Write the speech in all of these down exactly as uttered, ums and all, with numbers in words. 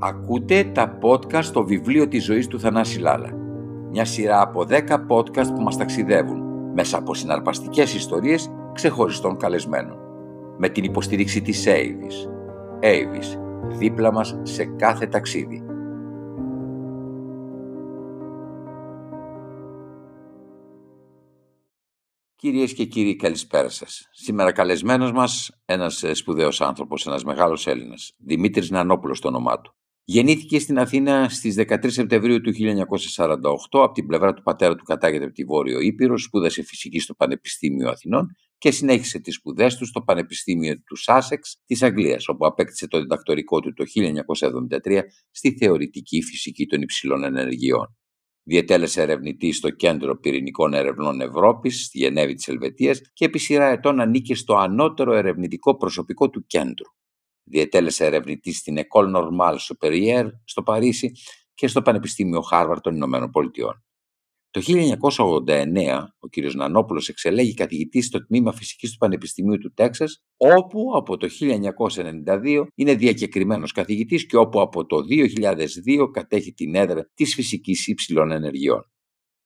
Ακούτε τα podcast στο βιβλίο της ζωής του Θανάση Λάλα. Μια σειρά από δέκα podcast που μας ταξιδεύουν μέσα από συναρπαστικές ιστορίες ξεχωριστών καλεσμένων. Με την υποστήριξη της Avis. Avis, δίπλα μας σε κάθε ταξίδι. Κυρίες και κύριοι, καλησπέρα σας. Σήμερα καλεσμένος μας ένας σπουδαίος άνθρωπος, ένας μεγάλος Έλληνας, Δημήτρης Νανόπουλος το όνομά του. Γεννήθηκε στην Αθήνα στις δεκατρείς Σεπτεμβρίου του χίλια εννιακόσια σαράντα οκτώ, από την πλευρά του πατέρα του κατάγεται από τη Βόρειο Ήπειρο, σπούδασε φυσική στο Πανεπιστήμιο Αθηνών και συνέχισε τις σπουδές του στο Πανεπιστήμιο του Σάσεξ της Αγγλίας, όπου απέκτησε το διδακτορικό του το χίλια εννιακόσια εβδομήντα τρία στη θεωρητική φυσική των υψηλών ενεργειών. Διετέλεσε ερευνητή στο Κέντρο Πυρηνικών Ερευνών Ευρώπης, στη Γενέβη της Ελβετίας, και επί σειρά ετών ανήκε στο ανώτερο ερευνητικό προσωπικό του κέντρου. Διετέλεσε ερευνητή στην École Normale Supérieure στο Παρίσι και στο Πανεπιστήμιο Χάρβαρντ των Ηνωμένων Πολιτειών. Το χίλια εννιακόσια ογδόντα εννέα ο κ. Νανόπουλος εξελέγει καθηγητής στο τμήμα φυσικής του Πανεπιστημίου του Τέξας, όπου από το χίλια εννιακόσια ενενήντα δύο είναι διακεκριμένος καθηγητής και όπου από το δύο χιλιάδες δύο κατέχει την έδρα της φυσικής υψηλών ενεργειών.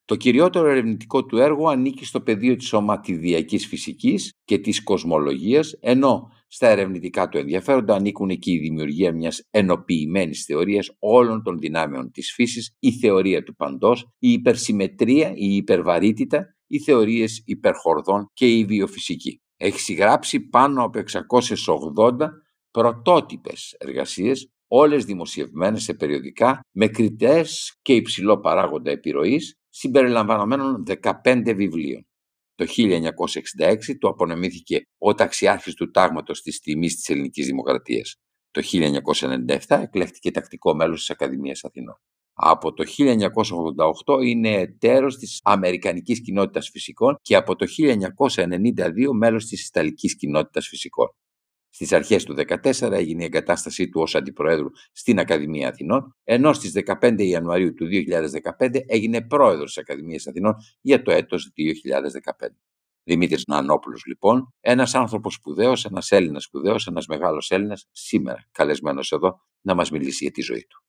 Το κυριότερο ερευνητικό του έργο ανήκει στο πεδίο της σωματιδιακής φυσικής και της κοσμολογίας, ενώ στα ερευνητικά του ενδιαφέροντα ανήκουν και η δημιουργία μιας ενοποιημένης θεωρίας όλων των δυνάμεων της φύσης, η θεωρία του παντός, η υπερσυμμετρία, η υπερβαρύτητα, οι θεωρίες υπερχορδών και η βιοφυσική. Έχει συγγράψει πάνω από εξακόσιες ογδόντα πρωτότυπες εργασίες, όλες δημοσιευμένες σε περιοδικά, με κριτές και υψηλό παράγοντα επιρροής, συμπεριλαμβανομένων δεκαπέντε βιβλίων. Το χίλια εννιακόσια εξήντα έξι του απονομήθηκε ο ταξιάρχης του τάγματος της τιμής της ελληνικής δημοκρατίας. Το χίλια εννιακόσια ενενήντα επτά εκλέχτηκε τακτικό μέλος της Ακαδημίας Αθηνών. Από το χίλια εννιακόσια ογδόντα οκτώ είναι εταίρος της Αμερικανικής Κοινότητας Φυσικών και από το χίλια εννιακόσια ενενήντα δύο μέλος της Ιταλικής Κοινότητας Φυσικών. Στις αρχές του δεκατέσσερα έγινε η εγκατάστασή του ως αντιπροέδρου στην Ακαδημία Αθηνών, ενώ στις δεκαπέντε Ιανουαρίου του δύο χιλιάδες δεκαπέντε έγινε πρόεδρος της Ακαδημίας Αθηνών για το έτος δύο χιλιάδες δεκαπέντε. Δημήτρης Νανόπουλος, λοιπόν, ένας άνθρωπος σπουδαίος, ένας Έλληνας σπουδαίος, ένας μεγάλος Έλληνας, σήμερα καλεσμένος εδώ να μας μιλήσει για τη ζωή του.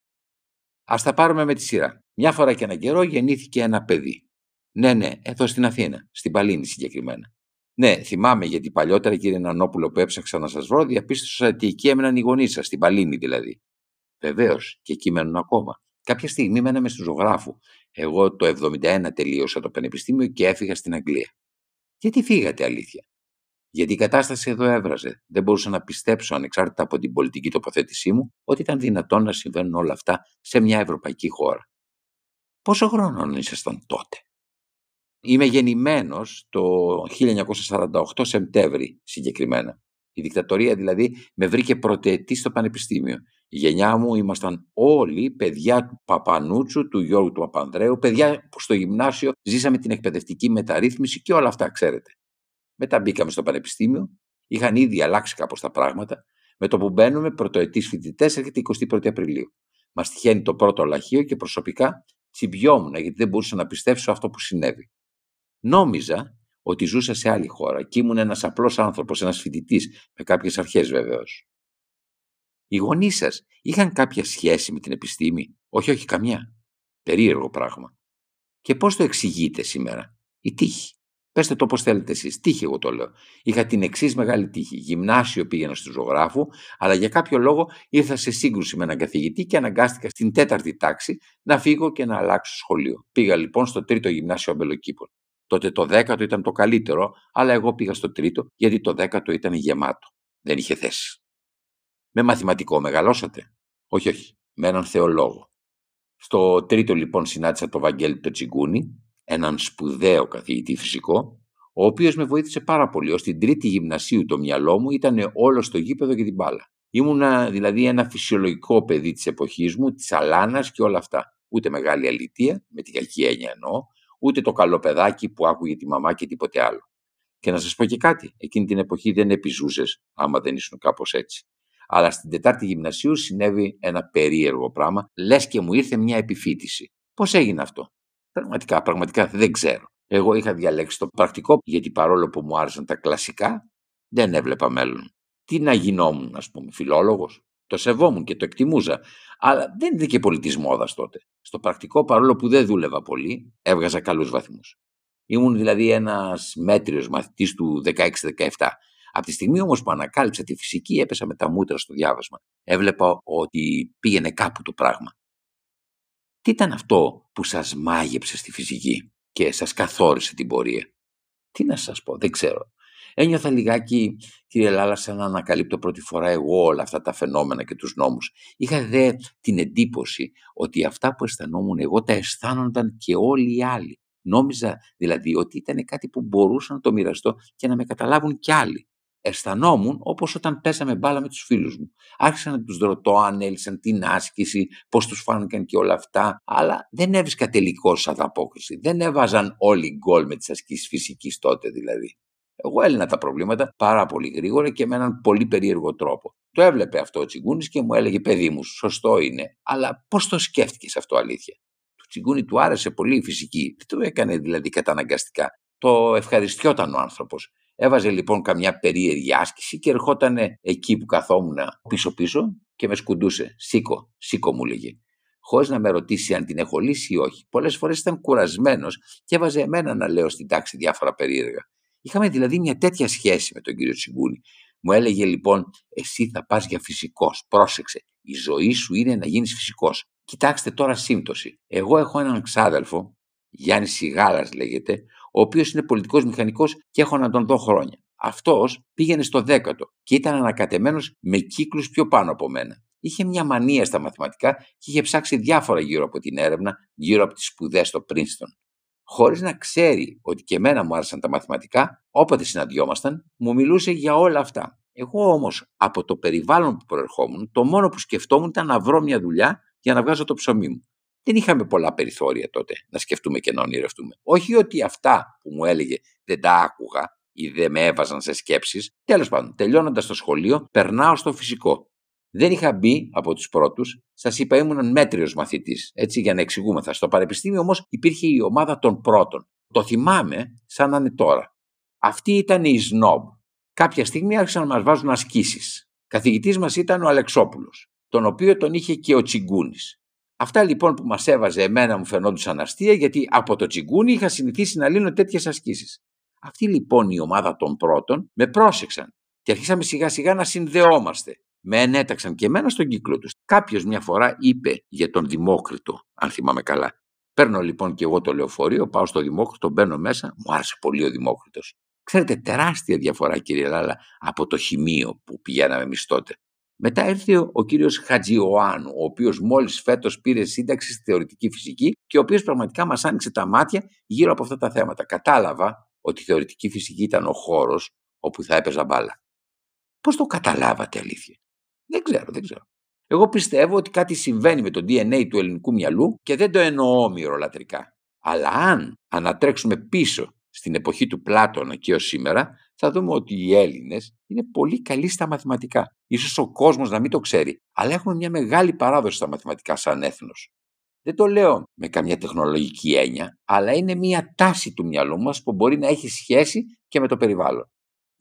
Ας τα πάρουμε με τη σειρά. Μια φορά και έναν καιρό γεννήθηκε ένα παιδί. Ναι, ναι, εδώ στην Αθήνα, στην Παλήνη συγκεκριμένα. Ναι, θυμάμαι, γιατί παλιότερα, κύριε Νανόπουλο, που έψαξα να σας βρω, διαπίστωσα ότι εκεί έμεναν οι γονείς σας, στην Παλήνη δηλαδή. Βεβαίως, και εκεί μένουν ακόμα. Κάποια στιγμή μέναμε στους Ζωγράφου. Εγώ το εβδομήντα ένα τελείωσα το πανεπιστήμιο και έφυγα στην Αγγλία. Γιατί φύγατε, αλήθεια? Γιατί η κατάσταση εδώ έβραζε. Δεν μπορούσα να πιστέψω, ανεξάρτητα από την πολιτική τοποθέτησή μου, ότι ήταν δυνατόν να συμβαίνουν όλα αυτά σε μια ευρωπαϊκή χώρα. Πόσο χρόνο ήσασταν τότε? Είμαι γεννημένος το χίλια εννιακόσια σαράντα οκτώ, Σεπτέμβρη συγκεκριμένα. Η δικτατορία δηλαδή με βρήκε πρωτοετή στο πανεπιστήμιο. Η γενιά μου ήμασταν όλοι παιδιά του Παπανούτσου, του Γιώργου του Παπανδρέου, παιδιά που στο γυμνάσιο ζήσαμε την εκπαιδευτική μεταρρύθμιση και όλα αυτά, ξέρετε. Μετά μπήκαμε στο πανεπιστήμιο, είχαν ήδη αλλάξει κάπως τα πράγματα. Με το που μπαίνουμε πρωτοετής φοιτητές έρχεται εικοστή πρώτη Απριλίου. Μας τυχαίνει το πρώτο λαχείο και προσωπικά τσιμπιόμουν, γιατί δεν μπορούσα να πιστέψω αυτό που συνέβη. Νόμιζα ότι ζούσα σε άλλη χώρα και ήμουν ένας απλός άνθρωπος, ένας φοιτητής, με κάποιες αρχές βεβαίως. Οι γονείς σας είχαν κάποια σχέση με την επιστήμη? Όχι, όχι, καμιά. Περίεργο πράγμα. Και πώς το εξηγείτε σήμερα? Η τύχη. Πέστε το πώς θέλετε εσείς. Τύχη, εγώ το λέω. Είχα την εξής μεγάλη τύχη. Γυμνάσιο πήγαινα στους Ζωγράφου, αλλά για κάποιο λόγο ήρθα σε σύγκρουση με έναν καθηγητή και αναγκάστηκα στην τέταρτη τάξη να φύγω και να αλλάξω σχολείο. Πήγα λοιπόν στο τρίτο γυμνάσιο Αμπελοκύπων. Τότε το δέκατο ήταν το καλύτερο, αλλά εγώ πήγα στο τρίτο, γιατί το δέκατο ήταν γεμάτο. Δεν είχε θέση. Με μαθηματικό μεγαλώσατε? Όχι, όχι. Με έναν θεολόγο. Στο τρίτο λοιπόν συνάντησα τον Βαγγέλη τον Τσιγκούνη, έναν σπουδαίο καθηγητή φυσικό, ο οποίος με βοήθησε πάρα πολύ. Ως την τρίτη γυμνασίου το μυαλό μου ήταν όλο στο γήπεδο και την μπάλα. Ήμουνα δηλαδή ένα φυσιολογικό παιδί της εποχής μου, της αλάνας και όλα αυτά. Ούτε μεγάλη αλητεία, με την κακή έννοια εννοώ, ούτε το καλό παιδάκι που άκουγε τη μαμά και τίποτε άλλο. Και να σας πω και κάτι, εκείνη την εποχή δεν επιζούσες άμα δεν ήσουν κάπως έτσι. Αλλά στην Τετάρτη Γυμνασίου συνέβη ένα περίεργο πράγμα, λες και μου ήρθε μια επιφύτηση. Πώς έγινε αυτό? Πραγματικά, πραγματικά δεν ξέρω. Εγώ είχα διαλέξει το πρακτικό, γιατί παρόλο που μου άρεσαν τα κλασικά, δεν έβλεπα μέλλον. Τι να γινόμουν, ας πούμε, φιλόλογος? Το σεβόμουν και το εκτιμούζα. Αλλά δεν ήταν και πολύ της μόδας τότε. Στο πρακτικό, παρόλο που δεν δούλευα πολύ, έβγαζα καλούς βαθμούς. Ήμουν δηλαδή ένας μέτριος μαθητής του δεκαέξι δεκαεπτά. Από τη στιγμή όμως που ανακάλυψα τη φυσική, έπεσα με τα μούτρα στο διάβασμα. Έβλεπα ότι πήγαινε κάπου το πράγμα. Τι ήταν αυτό που σας μάγεψε στη φυσική και σας καθόρισε την πορεία? Τι να σας πω, δεν ξέρω. Ένιωθα λιγάκι, κύριε Λάλα, σαν να ανακαλύπτω πρώτη φορά εγώ όλα αυτά τα φαινόμενα και τους νόμους. Είχα δε την εντύπωση ότι αυτά που αισθανόμουν εγώ τα αισθάνονταν και όλοι οι άλλοι. Νόμιζα δηλαδή ότι ήταν κάτι που μπορούσα να το μοιραστώ και να με καταλάβουν κι άλλοι. Αισθανόμουν όπως όταν πέσαμε μπάλα με τους φίλους μου. Άρχισα να τους ρωτώ αν έλυσαν την άσκηση, πώς τους φάνηκαν και όλα αυτά, αλλά δεν έβρισκα τελικώς ανταπόκριση. Δεν έβαζαν όλοι γκολ με τις ασκήσεις φυσικής τότε δηλαδή. Εγώ έλυνα τα προβλήματα πάρα πολύ γρήγορα και με έναν πολύ περίεργο τρόπο. Το έβλεπε αυτό ο Τσιγκούνης και μου έλεγε: παιδί μου, σωστό είναι, αλλά πώς το σκέφτηκες αυτό αλήθεια? Του Τσιγκούνη του άρεσε πολύ η φυσική, δεν το έκανε δηλαδή καταναγκαστικά. Το ευχαριστιόταν ο άνθρωπος. Έβαζε λοιπόν καμιά περίεργη άσκηση και ερχόταν εκεί που καθόμουν πίσω-πίσω και με σκουντούσε. Σήκω, σήκω μου λέγε. Χωρίς να με ρωτήσει αν την έχω λύσει ή όχι. Πολλές φορές ήταν κουρασμένος και έβαζε εμένα να λέω στην τάξη διάφορα περίεργα. Είχαμε δηλαδή μια τέτοια σχέση με τον κύριο Τσιγκούνη. Μου έλεγε λοιπόν: εσύ θα πας για φυσικός. Πρόσεξε. Η ζωή σου είναι να γίνεις φυσικός. Κοιτάξτε τώρα σύμπτωση. Εγώ έχω έναν ξάδελφο, Γιάννη Σιγάλας λέγεται, ο οποίος είναι πολιτικός μηχανικός και έχω να τον δω χρόνια. Αυτός πήγαινε στο δέκατο και ήταν ανακατεμένος με κύκλους πιο πάνω από μένα. Είχε μια μανία στα μαθηματικά και είχε ψάξει διάφορα γύρω από την έρευνα, γύρω από τις σπουδές στο Princeton. Χωρίς να ξέρει ότι και εμένα μου άρεσαν τα μαθηματικά, όποτε συναντιόμασταν, μου μιλούσε για όλα αυτά. Εγώ όμως, από το περιβάλλον που προερχόμουν, το μόνο που σκεφτόμουν ήταν να βρω μια δουλειά για να βγάζω το ψωμί μου. Δεν είχαμε πολλά περιθώρια τότε να σκεφτούμε και να ονειρευτούμε. Όχι ότι αυτά που μου έλεγε δεν τα άκουγα ή δεν με έβαζαν σε σκέψεις. Τέλος πάντων, τελειώνοντας το σχολείο, περνάω στο φυσικό. Δεν είχα μπει από τους πρώτους. Σας είπα, ήμουν μέτριος μαθητής. Έτσι, για να εξηγούμεθα. Στο πανεπιστήμιο όμως υπήρχε η ομάδα των πρώτων. Το θυμάμαι σαν να είναι τώρα. Αυτοί ήταν οι σνόμπ. Κάποια στιγμή άρχισαν να μας βάζουν ασκήσεις. Καθηγητής μας ήταν ο Αλεξόπουλος, τον οποίο τον είχε και ο Τσιγκούνης. Αυτά λοιπόν που μας έβαζε εμένα μου φαινόντουσαν αστεία, γιατί από το Τσιγκούνι είχα συνηθίσει να λύνω τέτοιες ασκήσεις. Αυτή λοιπόν η ομάδα των πρώτων με πρόσεξαν και αρχίσαμε σιγά σιγά να συνδεόμαστε. Με ενέταξαν και εμένα στον κύκλο τους. Κάποιος μια φορά είπε για τον Δημόκριτο, αν θυμάμαι καλά. Παίρνω λοιπόν και εγώ το λεωφορείο, πάω στο Δημόκριτο, μπαίνω μέσα, μου άρεσε πολύ ο Δημόκριτος. Ξέρετε, τεράστια διαφορά, κύριε Λάλα, από το χημείο που πηγαίναμε εμείς τότε. Μετά έρθει ο κύριος Χατζηωάνου, ο οποίος μόλις φέτος πήρε σύνταξη στη θεωρητική φυσική και ο οποίος πραγματικά μας άνοιξε τα μάτια γύρω από αυτά τα θέματα. Κατάλαβα ότι η θεωρητική φυσική ήταν ο χώρος όπου θα έπαιζα μπάλα. Πώς το καταλάβατε αλήθεια? Δεν ξέρω, δεν ξέρω. Εγώ πιστεύω ότι κάτι συμβαίνει με το ντι εν έι του ελληνικού μυαλού και δεν το εννοώ μυρολατρικά. Αλλά αν ανατρέξουμε πίσω στην εποχή του Πλάτωνα και ως σήμερα, θα δούμε ότι οι Έλληνες είναι πολύ καλοί στα μαθηματικά. Ίσως ο κόσμος να μην το ξέρει, αλλά έχουμε μια μεγάλη παράδοση στα μαθηματικά σαν έθνος. Δεν το λέω με καμιά τεχνολογική έννοια, αλλά είναι μια τάση του μυαλού μας που μπορεί να έχει σχέση και με το περιβάλλον.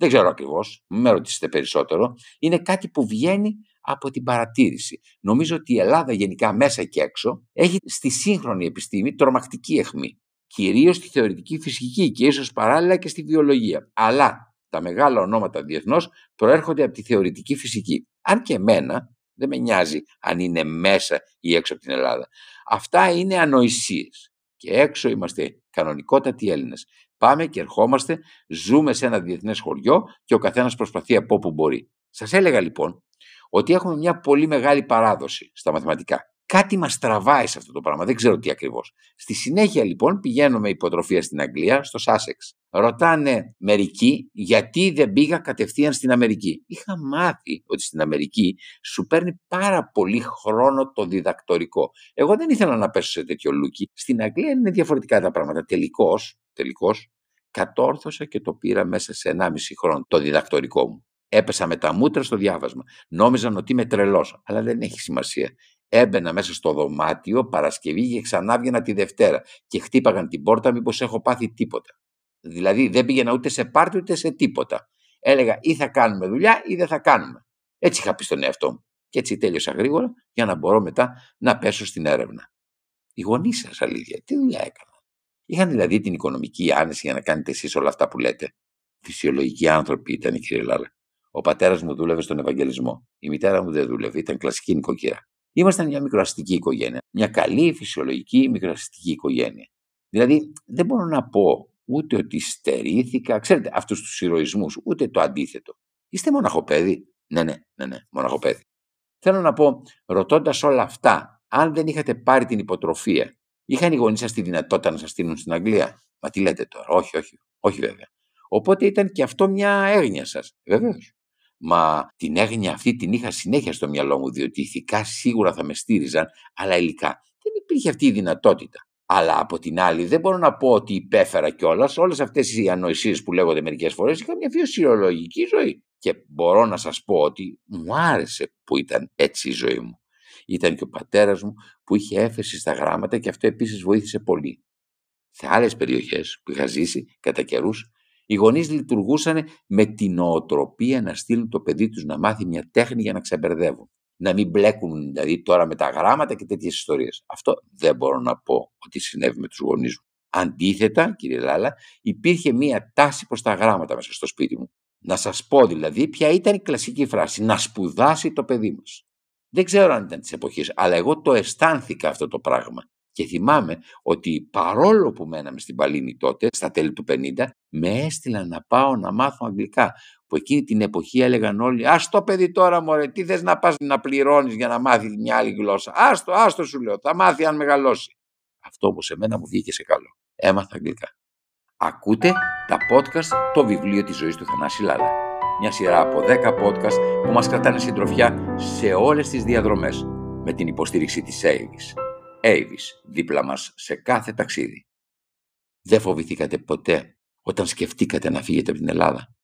Δεν ξέρω ακριβώς, μην με ρωτήσετε περισσότερο. Είναι κάτι που βγαίνει από την παρατήρηση. Νομίζω ότι η Ελλάδα γενικά μέσα και έξω έχει στη σύγχρονη επιστήμη τρομακτική αιχμή. Κυρίως στη θεωρητική φυσική και ίσως παράλληλα και στη βιολογία. Αλλά τα μεγάλα ονόματα διεθνώς προέρχονται από τη θεωρητική φυσική. Αν και εμένα δεν με νοιάζει αν είναι μέσα ή έξω από την Ελλάδα. Αυτά είναι ανοησίες. Και έξω είμαστε κανονικότατοι Έλληνες. Πάμε και ερχόμαστε, ζούμε σε ένα διεθνές χωριό και ο καθένας προσπαθεί από όπου μπορεί. Σας έλεγα λοιπόν ότι έχουμε μια πολύ μεγάλη παράδοση στα μαθηματικά. Κάτι μας τραβάει σε αυτό το πράγμα, δεν ξέρω τι ακριβώς. Στη συνέχεια λοιπόν πηγαίνω με υποτροφία στην Αγγλία, στο Σάσεξ. Ρωτάνε μερικοί γιατί δεν πήγα κατευθείαν στην Αμερική. Είχα μάθει ότι στην Αμερική σου παίρνει πάρα πολύ χρόνο το διδακτορικό. Εγώ δεν ήθελα να πέσω σε τέτοιο λούκι. Στην Αγγλία είναι διαφορετικά τα πράγματα. Τελικώς, τελικώς κατόρθωσα και το πήρα μέσα σε ενάμιση χρόνο το διδακτορικό μου. Έπεσα με τα μούτρα στο διάβασμα. Νόμιζαν ότι είμαι τρελός, αλλά δεν έχει σημασία. Έμπαινα μέσα στο δωμάτιο Παρασκευή και ξανά βγαινα τη Δευτέρα και χτύπαγαν την πόρτα μήπως έχω πάθει τίποτα. Δηλαδή δεν πήγαινα ούτε σε πάρτι ούτε σε τίποτα. Έλεγα ή θα κάνουμε δουλειά ή δεν θα κάνουμε. Έτσι είχα πει στον εαυτό μου. Και έτσι τέλειωσα γρήγορα για να μπορώ μετά να πέσω στην έρευνα. Οι γονείς σας, αλήθεια, τι δουλειά έκαναν? Είχαν δηλαδή την οικονομική άνεση για να κάνετε εσείς όλα αυτά που λέτε? Φυσιολογικοί άνθρωποι ήταν, κύριε Λάλα. Ο πατέρας μου δούλευε στον Ευαγγελισμό. Η μητέρα μου δεν δούλευε, ήταν κλασική νοικοκυρά. Ήμασταν μια μικροαστική οικογένεια. Μια καλή, φυσιολογική, μικροαστική οικογένεια. Δηλαδή, δεν μπορώ να πω ούτε ότι στερήθηκα, ξέρετε, αυτούς τους ηρωισμούς, ούτε το αντίθετο. Είστε μοναχοπέδι? Ναι, ναι, ναι, ναι, μοναχοπέδι. Θέλω να πω, ρωτώντας όλα αυτά, αν δεν είχατε πάρει την υποτροφία, είχαν οι γονείς σας τη δυνατότητα να σας στείλουν στην Αγγλία? Μα τι λέτε τώρα? Όχι, όχι, όχι βέβαια. Οπότε ήταν και αυτό μια έγνοια σας. Βεβαίως. Μα την έγνοια αυτή την είχα συνέχεια στο μυαλό μου, διότι ηθικά σίγουρα θα με στήριζαν, αλλά υλικά δεν υπήρχε αυτή η δυνατότητα. Αλλά από την άλλη, δεν μπορώ να πω ότι υπέφερα κιόλας. Όλες αυτές οι ανοησίες που λέγονται μερικές φορές, είχα μια φυσιολογική ζωή. Και μπορώ να σας πω ότι μου άρεσε που ήταν έτσι η ζωή μου. Ήταν και ο πατέρας μου που είχε έφεση στα γράμματα και αυτό επίσης βοήθησε πολύ. Σε άλλες περιοχές που είχα ζήσει κατά καιρούς, οι γονείς λειτουργούσαν με την νοοτροπία να στείλουν το παιδί τους να μάθει μια τέχνη για να ξεμπερδεύουν. Να μην μπλέκουν δηλαδή τώρα με τα γράμματα και τέτοιες ιστορίες. Αυτό δεν μπορώ να πω ότι συνέβη με τους γονείς μου. Αντίθετα, κύριε Λάλα, υπήρχε μια τάση προς τα γράμματα μέσα στο σπίτι μου. Να σας πω δηλαδή ποια ήταν η κλασική φράση. Να σπουδάσει το παιδί μας. Δεν ξέρω αν ήταν της εποχής, αλλά εγώ το αισθάνθηκα αυτό το πράγμα. Και θυμάμαι ότι παρόλο που μέναμε στην Παλήνη τότε, στα τέλη του πενήντα, με έστειλαν να πάω να μάθω αγγλικά. Που εκείνη την εποχή έλεγαν όλοι: «Ας το παιδί τώρα, μωρέ, τι θες να πας να πληρώνεις για να μάθει μια άλλη γλώσσα? Άστο, άστο σου λέω, θα μάθει αν μεγαλώσει». Αυτό όμως εμένα μου βγήκε σε καλό. Έμαθα αγγλικά. Ακούτε τα podcast «Το βιβλίο της ζωής του Θανάση Λάλα». Μια σειρά από δέκα podcast που μας κρατάνε συντροφιά σε όλες τις διαδρομές. Με την υποστήριξη της Avis. Avis, δίπλα μας σε κάθε ταξίδι. Δεν φοβηθήκατε ποτέ όταν σκεφτήκατε να φύγετε από την Ελλάδα?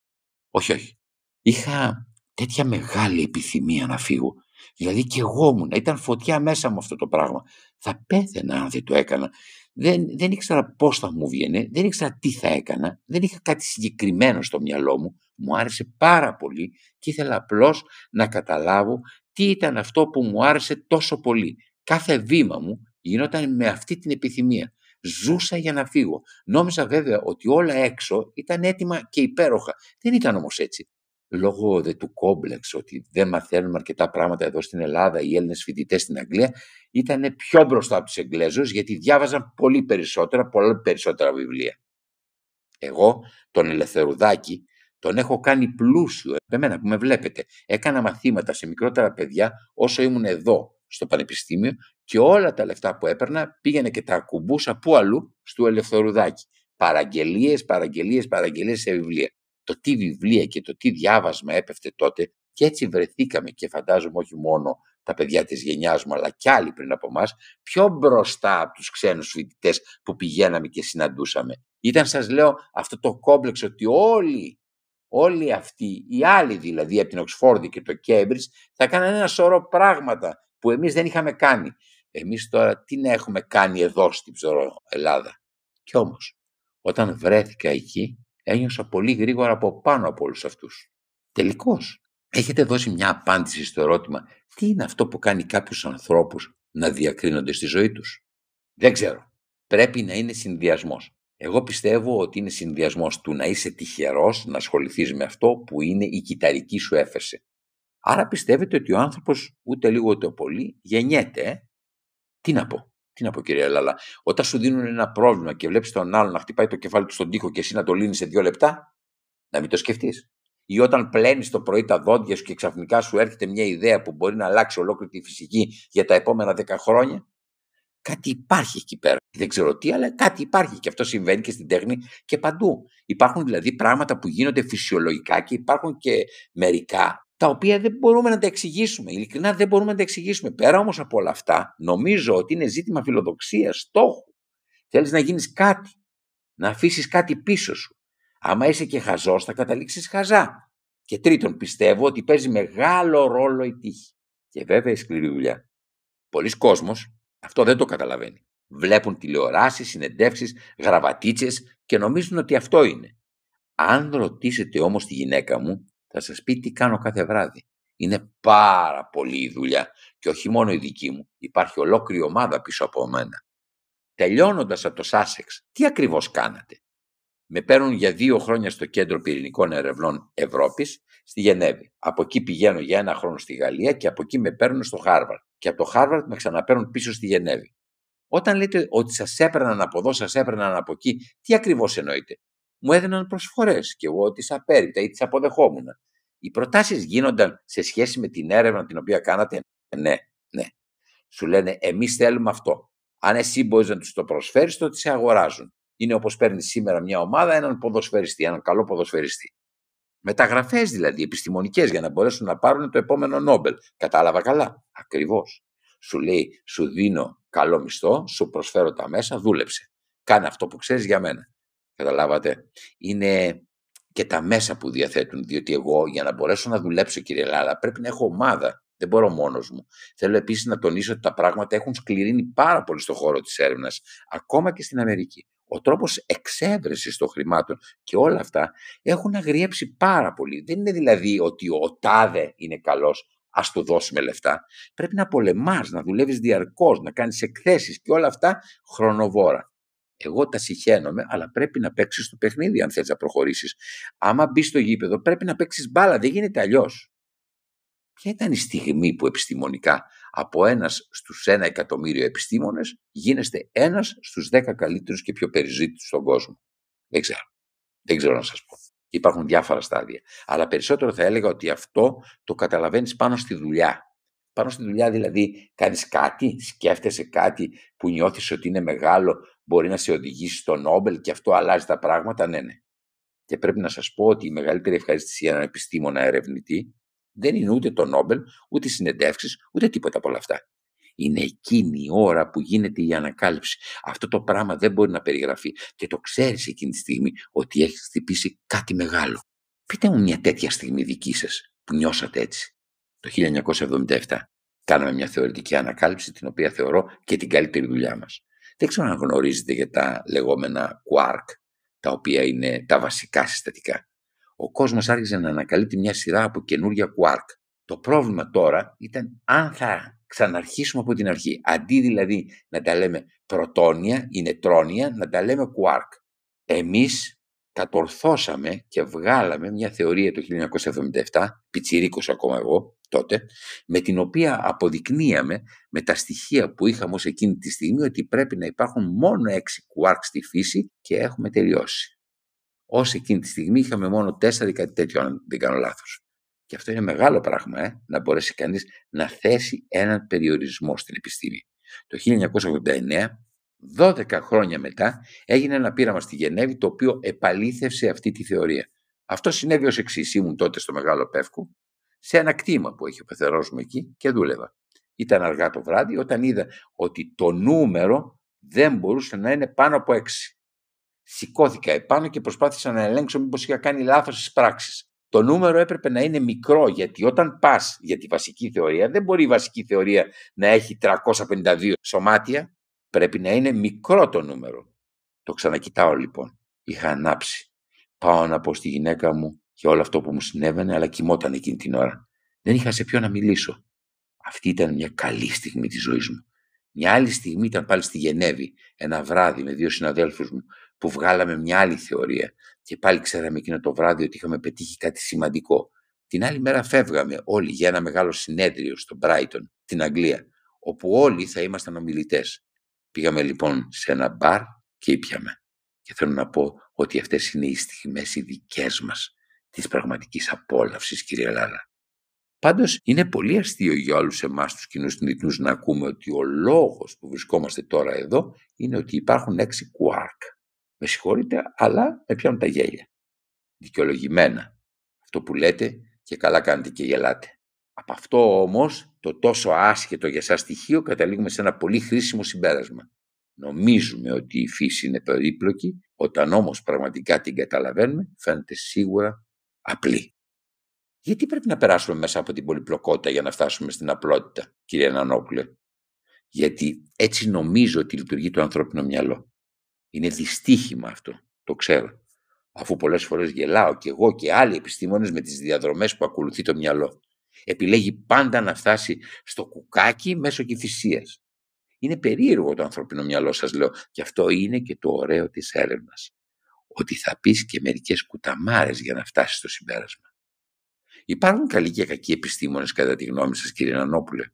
Όχι, όχι. Είχα τέτοια μεγάλη επιθυμία να φύγω. Δηλαδή και εγώ ήμουν. Ήταν φωτιά μέσα μου αυτό το πράγμα. Θα πέθαινα αν δεν το έκανα. Δεν, δεν ήξερα πώς θα μου βγαινε, δεν ήξερα τι θα έκανα, δεν είχα κάτι συγκεκριμένο στο μυαλό μου. Μου άρεσε πάρα πολύ και ήθελα απλώς να καταλάβω τι ήταν αυτό που μου άρεσε τόσο πολύ. Κάθε βήμα μου γινόταν με αυτή την επιθυμία. Ζούσα για να φύγω. Νόμιζα βέβαια ότι όλα έξω ήταν έτοιμα και υπέροχα. Δεν ήταν όμως έτσι. Λόγω δε του κόμπλεξ ότι δεν μαθαίνουμε αρκετά πράγματα εδώ στην Ελλάδα, οι Έλληνες φοιτητές στην Αγγλία ήταν πιο μπροστά από τους Εγγλέζους, γιατί διάβαζαν πολύ περισσότερα, πολλά περισσότερα βιβλία. Εγώ τον Ελευθερουδάκη τον έχω κάνει πλούσιο, εμένα που με βλέπετε. Έκανα μαθήματα σε μικρότερα παιδιά όσο ήμουν εδώ στο Πανεπιστήμιο και όλα τα λεφτά που έπαιρνα πήγαινε και τα ακουμπούσα πού αλλού, στο Ελευθερουδάκη. Παραγγελίες, παραγγελίες, παραγγελίες σε βιβλία. Το τι βιβλία και το τι διάβασμα έπεφτε τότε, και έτσι βρεθήκαμε, και φαντάζομαι όχι μόνο τα παιδιά της γενιάς μου αλλά κι άλλοι πριν από εμάς, πιο μπροστά από τους ξένους φοιτητές που πηγαίναμε και συναντούσαμε. Ήταν, σας λέω, αυτό το κόμπλεξ ότι όλοι, όλοι αυτοί, οι άλλοι δηλαδή από την Οξφόρδη και το Κέμπριτζ, θα κάνανε ένα σωρό πράγματα που εμείς δεν είχαμε κάνει. Εμείς τώρα τι να έχουμε κάνει εδώ στην ψωρό Ελλάδα? Κι όμως, όταν βρέθηκα εκεί, ένιωσα πολύ γρήγορα από πάνω από όλους αυτούς. Τελικώς, έχετε δώσει μια απάντηση στο ερώτημα τι είναι αυτό που κάνει κάποιους ανθρώπους να διακρίνονται στη ζωή τους? Δεν ξέρω. Πρέπει να είναι συνδυασμός. Εγώ πιστεύω ότι είναι συνδυασμός του να είσαι τυχερός να ασχοληθείς με αυτό που είναι η κυταρική σου έφεση. Άρα πιστεύετε ότι ο άνθρωπος ούτε λίγο ούτε πολύ γεννιέται, ε? Τι να πω. Τι να πω, κύριε Λάλα, όταν σου δίνουν ένα πρόβλημα και βλέπεις τον άλλον να χτυπάει το κεφάλι του στον τοίχο και εσύ να το λύνεις σε δύο λεπτά, να μην το σκεφτείς. Ή όταν πλένεις το πρωί τα δόντια σου και ξαφνικά σου έρχεται μια ιδέα που μπορεί να αλλάξει ολόκληρη τη φυσική για τα επόμενα δέκα χρόνια. Κάτι υπάρχει εκεί πέρα. Δεν ξέρω τι, αλλά κάτι υπάρχει. Και αυτό συμβαίνει και στην τέχνη και παντού. Υπάρχουν δηλαδή πράγματα που γίνονται φυσιολογικά και υπάρχουν και μερικά τα οποία δεν μπορούμε να τα εξηγήσουμε. Ειλικρινά δεν μπορούμε να τα εξηγήσουμε. Πέρα όμως από όλα αυτά, νομίζω ότι είναι ζήτημα φιλοδοξίας, στόχου. Θέλεις να γίνεις κάτι, να αφήσεις κάτι πίσω σου. Άμα είσαι και χαζός, θα καταλήξεις χαζά. Και τρίτον, πιστεύω ότι παίζει μεγάλο ρόλο η τύχη. Και βέβαια η σκληρή δουλειά. Πολλοί κόσμος αυτό δεν το καταλαβαίνει. Βλέπουν τηλεοράσεις, συνεντεύξεις, γραβατίτσες και νομίζουν ότι αυτό είναι. Αν ρωτήσετε όμως τη γυναίκα μου, θα σας πει τι κάνω κάθε βράδυ. Είναι πάρα πολύ η δουλειά και όχι μόνο η δική μου. Υπάρχει ολόκληρη ομάδα πίσω από μένα. Τελειώνοντας από το Σάσεξ, τι ακριβώς κάνατε? Με παίρνουν για δύο χρόνια στο Κέντρο Πυρηνικών Ερευνών Ευρώπης στη Γενέβη. Από εκεί πηγαίνω για ένα χρόνο στη Γαλλία και από εκεί με παίρνουν στο Χάρβαρντ. Και από το Χάρβαρντ με ξαναπαίρνουν πίσω στη Γενέβη. Όταν λέτε ότι σας έπαιρναν από εδώ, σας έπαιρναν από εκεί, τι ακριβώς εννοείτε? Μου έδιναν προσφορές και εγώ τις απέρριπτα ή τις αποδεχόμουν. Οι προτάσεις γίνονταν σε σχέση με την έρευνα την οποία κάνατε? Ναι, ναι. Σου λένε εμείς θέλουμε αυτό. Αν εσύ μπορείς να τους το προσφέρεις, τότε σε αγοράζουν. Είναι όπως παίρνει σήμερα μια ομάδα έναν ποδοσφαιριστή, έναν καλό ποδοσφαιριστή. Μεταγραφές δηλαδή, επιστημονικές, για να μπορέσουν να πάρουν το επόμενο Νόμπελ. Κατάλαβα καλά? Ακριβώς. Σου λέει, σου δίνω καλό μισθό, σου προσφέρω τα μέσα, δούλεψε. Κάνε αυτό που ξέρεις για μένα. Καταλάβατε? Είναι και τα μέσα που διαθέτουν, διότι εγώ για να μπορέσω να δουλέψω, κύριε Λάλα, πρέπει να έχω ομάδα. Δεν μπορώ μόνος μου. Θέλω επίσης να τονίσω ότι τα πράγματα έχουν σκληρύνει πάρα πολύ στον χώρο της έρευνας, ακόμα και στην Αμερική. Ο τρόπος εξέβρεσης των χρημάτων και όλα αυτά έχουν αγριέψει πάρα πολύ. Δεν είναι δηλαδή ότι ο τάδε είναι καλός, ας του δώσουμε λεφτά. Πρέπει να πολεμάς, να δουλεύεις διαρκώς, να κάνεις εκθέσεις και όλα αυτά χρονοβόρα. Εγώ τα συχαίνομαι, αλλά πρέπει να παίξεις το παιχνίδι αν θες να προχωρήσεις. Άμα μπεις στο γήπεδο, πρέπει να παίξεις μπάλα, δεν γίνεται αλλιώς. Ποια ήταν η στιγμή που επιστημονικά από ένας στους ένα εκατομμύριο επιστήμονες γίνεστε ένας στους δέκα καλύτερους και πιο περιζήτητους στον κόσμο? Δεν ξέρω. Δεν ξέρω να σας πω. Υπάρχουν διάφορα στάδια. Αλλά περισσότερο θα έλεγα ότι αυτό το καταλαβαίνεις πάνω στη δουλειά. Πάνω στη δουλειά δηλαδή κάνεις κάτι, σκέφτεσαι κάτι που νιώθεις ότι είναι μεγάλο, μπορεί να σε οδηγήσει στο Νόμπελ και αυτό αλλάζει τα πράγματα, ναι, ναι. Και πρέπει να σας πω ότι η μεγαλύτερη ευχαριστησία έναν επιστήμονα ερευνητή δεν είναι ούτε το Νόμπελ, ούτε συνεντεύξεις, ούτε τίποτα από όλα αυτά. Είναι εκείνη η ώρα που γίνεται η ανακάλυψη. Αυτό το πράγμα δεν μπορεί να περιγραφεί και το ξέρεις εκείνη τη στιγμή ότι έχεις χτυπήσει κάτι μεγάλο. Πείτε μου μια τέτοια στιγμή δική σας που νιώσατε έτσι. Το χίλια εννιακόσια εβδομήντα επτά κάναμε μια θεωρητική ανακάλυψη την οποία θεωρώ και την καλύτερη δουλειά μας. Δεν ξέρω αν γνωρίζετε για τα λεγόμενα quark, τα οποία είναι τα βασικά συστατικά. Ο κόσμος άρχισε να ανακαλύπτει μια σειρά από καινούργια quark. Το πρόβλημα τώρα ήταν αν θα ξαναρχίσουμε από την αρχή. Αντί δηλαδή να τα λέμε πρωτόνια ή νετρόνια, να τα λέμε quark. Εμείς κατορθώσαμε και βγάλαμε μια θεωρία το χίλια εννιακόσια εβδομήντα επτά, πιτσιρίκος ακόμα εγώ τότε, με την οποία αποδεικνύαμε με τα στοιχεία που είχαμε ως εκείνη τη στιγμή ότι πρέπει να υπάρχουν μόνο έξι quark στη φύση και έχουμε τελειώσει. Ως εκείνη τη στιγμή είχαμε μόνο τέσσερα ή κάτι τέτοιο, αν δεν κάνω λάθος. Και αυτό είναι μεγάλο πράγμα, ε? να μπορέσει κανείς να θέσει έναν περιορισμό στην επιστήμη. Το χίλια εννιακόσια ογδόντα εννέα, δώδεκα χρόνια μετά, έγινε ένα πείραμα στη Γενέβη το οποίο επαλήθευσε αυτή τη θεωρία. Αυτό συνέβη ως εξής. Ήμουν τότε στο Μεγάλο Πεύκο, σε ένα κτήμα που έχει ο πεθερός μου εκεί και δούλευα. Ήταν αργά το βράδυ όταν είδα ότι το νούμερο δεν μπορούσε να είναι πάνω από έξι. Σηκώθηκα επάνω και προσπάθησα να ελέγξω μήπως είχα κάνει λάθος στις πράξεις. Το νούμερο έπρεπε να είναι μικρό, γιατί όταν πας για τη βασική θεωρία, δεν μπορεί η βασική θεωρία να έχει τριακόσια πενήντα δύο σωμάτια. Πρέπει να είναι μικρό το νούμερο. Το ξανακοιτάω λοιπόν. Είχα ανάψει. Πάω να πω στη γυναίκα μου και όλο αυτό που μου συνέβαινε, αλλά κοιμόταν εκείνη την ώρα. Δεν είχα σε ποιο να μιλήσω. Αυτή ήταν μια καλή στιγμή της ζωής μου. Μια άλλη στιγμή ήταν πάλι στη Γενέβη, ένα βράδυ με δύο συναδέλφους μου, που βγάλαμε μια άλλη θεωρία και πάλι ξέραμε εκείνο το βράδυ ότι είχαμε πετύχει κάτι σημαντικό. Την άλλη μέρα φεύγαμε όλοι για ένα μεγάλο συνέδριο στο Μπράιτον, την Αγγλία, όπου όλοι θα ήμασταν ομιλητές. Πήγαμε λοιπόν σε ένα μπαρ και ήπιαμε. Και θέλω να πω ότι αυτές είναι οι στιγμές οι δικές μας της πραγματικής απόλαυσης, κύριε Λάλα. Πάντως είναι πολύ αστείο για όλους εμάς τους κοινούς θνητούς να ακούμε ότι ο λόγος που βρισκόμαστε τώρα εδώ είναι ότι υπάρχουν έξι quark. Με συγχωρείτε, αλλά με πιάνουν τα γέλια. Δικαιολογημένα. Αυτό που λέτε και καλά κάνετε και γελάτε. Από αυτό όμως το τόσο άσχετο για σας στοιχείο καταλήγουμε σε ένα πολύ χρήσιμο συμπέρασμα. Νομίζουμε ότι η φύση είναι περίπλοκη, όταν όμως πραγματικά την καταλαβαίνουμε φαίνεται σίγουρα απλή. Γιατί πρέπει να περάσουμε μέσα από την πολυπλοκότητα για να φτάσουμε στην απλότητα, κύριε Νανόπουλε? Γιατί έτσι νομίζω ότι λειτουργεί το ανθρώπινο μυαλό. Είναι δυστύχημα αυτό, το ξέρω. Αφού πολλές φορές γελάω κι εγώ και άλλοι επιστήμονες με τις διαδρομές που ακολουθεί το μυαλό. Επιλέγει πάντα να φτάσει στο κουκάκι μέσω και θυσίας. Είναι περίεργο το ανθρωπινό μυαλό, σας λέω. Γι' αυτό είναι και το ωραίο της έρευνας. Ότι θα πεις και μερικές κουταμάρες για να φτάσεις στο συμπέρασμα. Υπάρχουν καλοί και κακοί επιστήμονες κατά τη γνώμη σας, κύριε Νανόπουλε?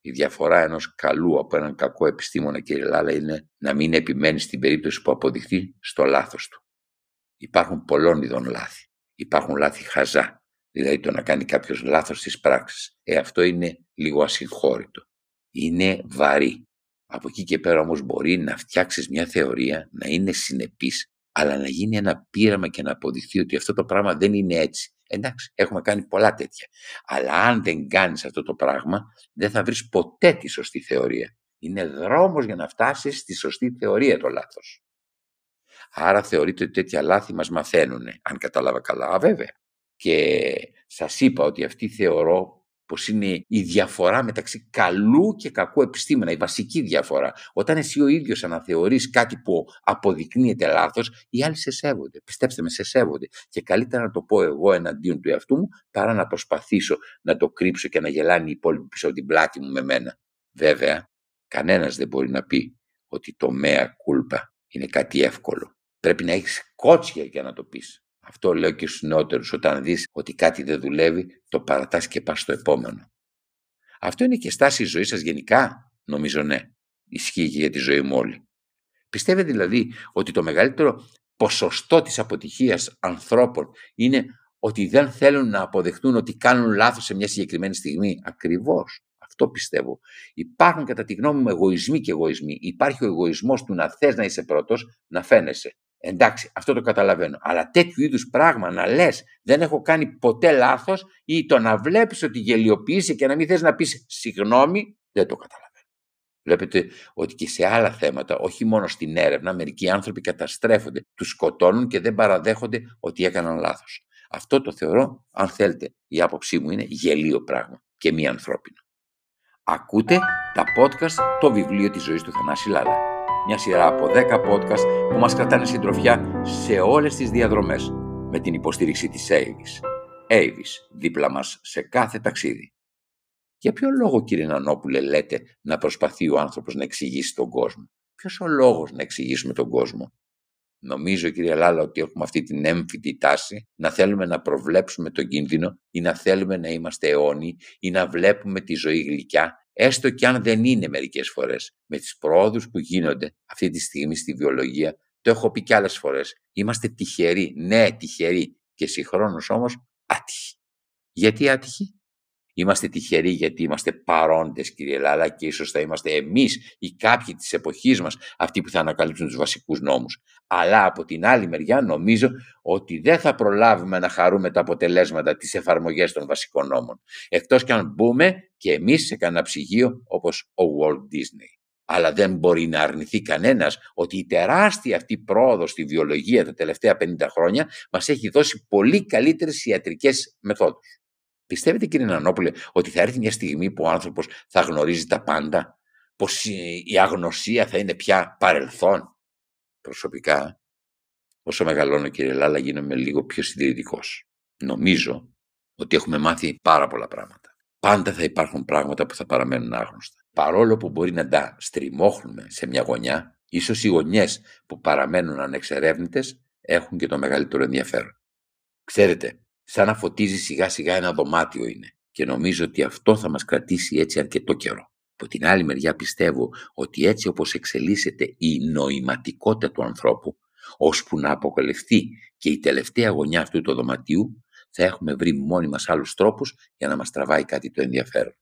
Η διαφορά ενός καλού από έναν κακό επιστήμονα, κύριε Λάλα, είναι να μην επιμένει στην περίπτωση που αποδειχθεί στο λάθος του. Υπάρχουν πολλών ειδών λάθη. Υπάρχουν λάθη χαζά. Δηλαδή το να κάνει κάποιος λάθος στις πράξεις. Ε, αυτό είναι λίγο ασυγχώρητο. Είναι βαρύ. Από εκεί και πέρα όμως μπορεί να φτιάξεις μια θεωρία, να είναι συνεπής, αλλά να γίνει ένα πείραμα και να αποδειχθεί ότι αυτό το πράγμα δεν είναι έτσι. Εντάξει, έχουμε κάνει πολλά τέτοια. Αλλά αν δεν κάνεις αυτό το πράγμα, δεν θα βρεις ποτέ τη σωστή θεωρία. Είναι δρόμος για να φτάσεις στη σωστή θεωρία το λάθος. Άρα θεωρείτε ότι τέτοια λάθη μας μαθαίνουν, αν κατάλαβα καλά. Α, βέβαια. Και σας είπα ότι αυτή θεωρώ πως είναι η διαφορά μεταξύ καλού και κακού επιστήμονα, η βασική διαφορά. Όταν εσύ ο ίδιος αναθεωρείς κάτι που αποδεικνύεται λάθος, οι άλλοι σε σέβονται. Πιστέψτε με, σε σέβονται. Και καλύτερα να το πω εγώ εναντίον του εαυτού μου, παρά να προσπαθήσω να το κρύψω και να γελάνε οι υπόλοιποι πίσω από την πλάτη μου με μένα. Βέβαια, κανένας δεν μπορεί να πει ότι το mea culpa είναι κάτι εύκολο. Πρέπει να έχεις κότσια για να το πεις. Αυτό λέω και στους νεότερους, όταν δεις ότι κάτι δεν δουλεύει, το παρατάς και πας στο επόμενο. Αυτό είναι και στάση ζωής σας γενικά, νομίζω, ναι. Ισχύει και για τη ζωή μου όλη. Πιστεύετε δηλαδή ότι το μεγαλύτερο ποσοστό της αποτυχίας ανθρώπων είναι ότι δεν θέλουν να αποδεχτούν ότι κάνουν λάθος σε μια συγκεκριμένη στιγμή? Ακριβώς. Αυτό πιστεύω. Υπάρχουν κατά τη γνώμη μου εγωισμοί και εγωισμοί. Υπάρχει ο εγωισμός του να θες να είσαι πρώτος, να φαίνεσαι. Εντάξει, αυτό το καταλαβαίνω. Αλλά τέτοιου είδους πράγμα να λες δεν έχω κάνει ποτέ λάθος, ή το να βλέπεις ότι γελιοποιείσαι και να μην θες να πεις συγγνώμη, δεν το καταλαβαίνω. Βλέπετε ότι και σε άλλα θέματα, όχι μόνο στην έρευνα, μερικοί άνθρωποι καταστρέφονται, τους σκοτώνουν και δεν παραδέχονται ότι έκαναν λάθος. Αυτό το θεωρώ, αν θέλετε, η άποψή μου είναι γελίο πράγμα και μη ανθρώπινο. Ακούτε τα podcast «Το βιβλίο της ζωής» του Θανάση Λάλα. Μια σειρά από δέκα podcast που μας κρατάνε συντροφιά σε όλες τις διαδρομές με την υποστήριξη της Avis. Avis, δίπλα μας σε κάθε ταξίδι. Για ποιο λόγο, κύριε Νανόπουλε, λέτε να προσπαθεί ο άνθρωπος να εξηγήσει τον κόσμο? Ποιος ο λόγος να εξηγήσουμε τον κόσμο? Νομίζω, κύριε Λάλα, ότι έχουμε αυτή την έμφυτη τάση να θέλουμε να προβλέψουμε τον κίνδυνο ή να θέλουμε να είμαστε αιώνιοι ή να βλέπουμε τη ζωή γλυκιά, έστω και αν δεν είναι μερικές φορές. Με τις πρόοδους που γίνονται αυτή τη στιγμή στη βιολογία, το έχω πει κι άλλες φορές, είμαστε τυχεροί, ναι τυχεροί, και συγχρόνως όμως άτυχοι. Γιατί άτυχοι? Είμαστε τυχεροί γιατί είμαστε παρόντες, κύριε Λάλα, και ίσως θα είμαστε εμείς ή κάποιοι της εποχής μας αυτοί που θα ανακαλύψουν τους βασικούς νόμους. Αλλά από την άλλη μεριά νομίζω ότι δεν θα προλάβουμε να χαρούμε τα αποτελέσματα της εφαρμογής των βασικών νόμων. Εκτός κι αν μπούμε και εμείς σε κανένα ψυγείο όπως ο Walt Disney. Αλλά δεν μπορεί να αρνηθεί κανένας ότι η τεράστια αυτή πρόοδος στη βιολογία τα τελευταία πενήντα χρόνια μας έχει δώσει πολύ καλύτερες ιατρικές μεθόδους. Πιστεύετε, κύριε Νανόπουλε, ότι θα έρθει μια στιγμή που ο άνθρωπος θα γνωρίζει τα πάντα, πως η αγνωσία θα είναι πια παρελθόν? Προσωπικά, όσο μεγαλώνω, κύριε Λάλα, γίνομαι λίγο πιο συντηρητικός. Νομίζω ότι έχουμε μάθει πάρα πολλά πράγματα. Πάντα θα υπάρχουν πράγματα που θα παραμένουν άγνωστα. Παρόλο που μπορεί να τα στριμώχνουμε σε μια γωνιά, ίσως οι γωνιές που παραμένουν ανεξερεύνητες έχουν και το μεγαλύτερο ενδιαφέρον. Ξέρετε, σαν να φωτίζει σιγά σιγά ένα δωμάτιο είναι. Και νομίζω ότι αυτό θα μας κρατήσει έτσι αρκετό καιρό. Από την άλλη μεριά πιστεύω ότι έτσι όπως εξελίσσεται η νοηματικότητα του ανθρώπου, ώσπου να αποκαλυφθεί και η τελευταία γωνιά αυτού του δωματίου, θα έχουμε βρει μόνοι μας άλλους τρόπους για να μας τραβάει κάτι το ενδιαφέρον.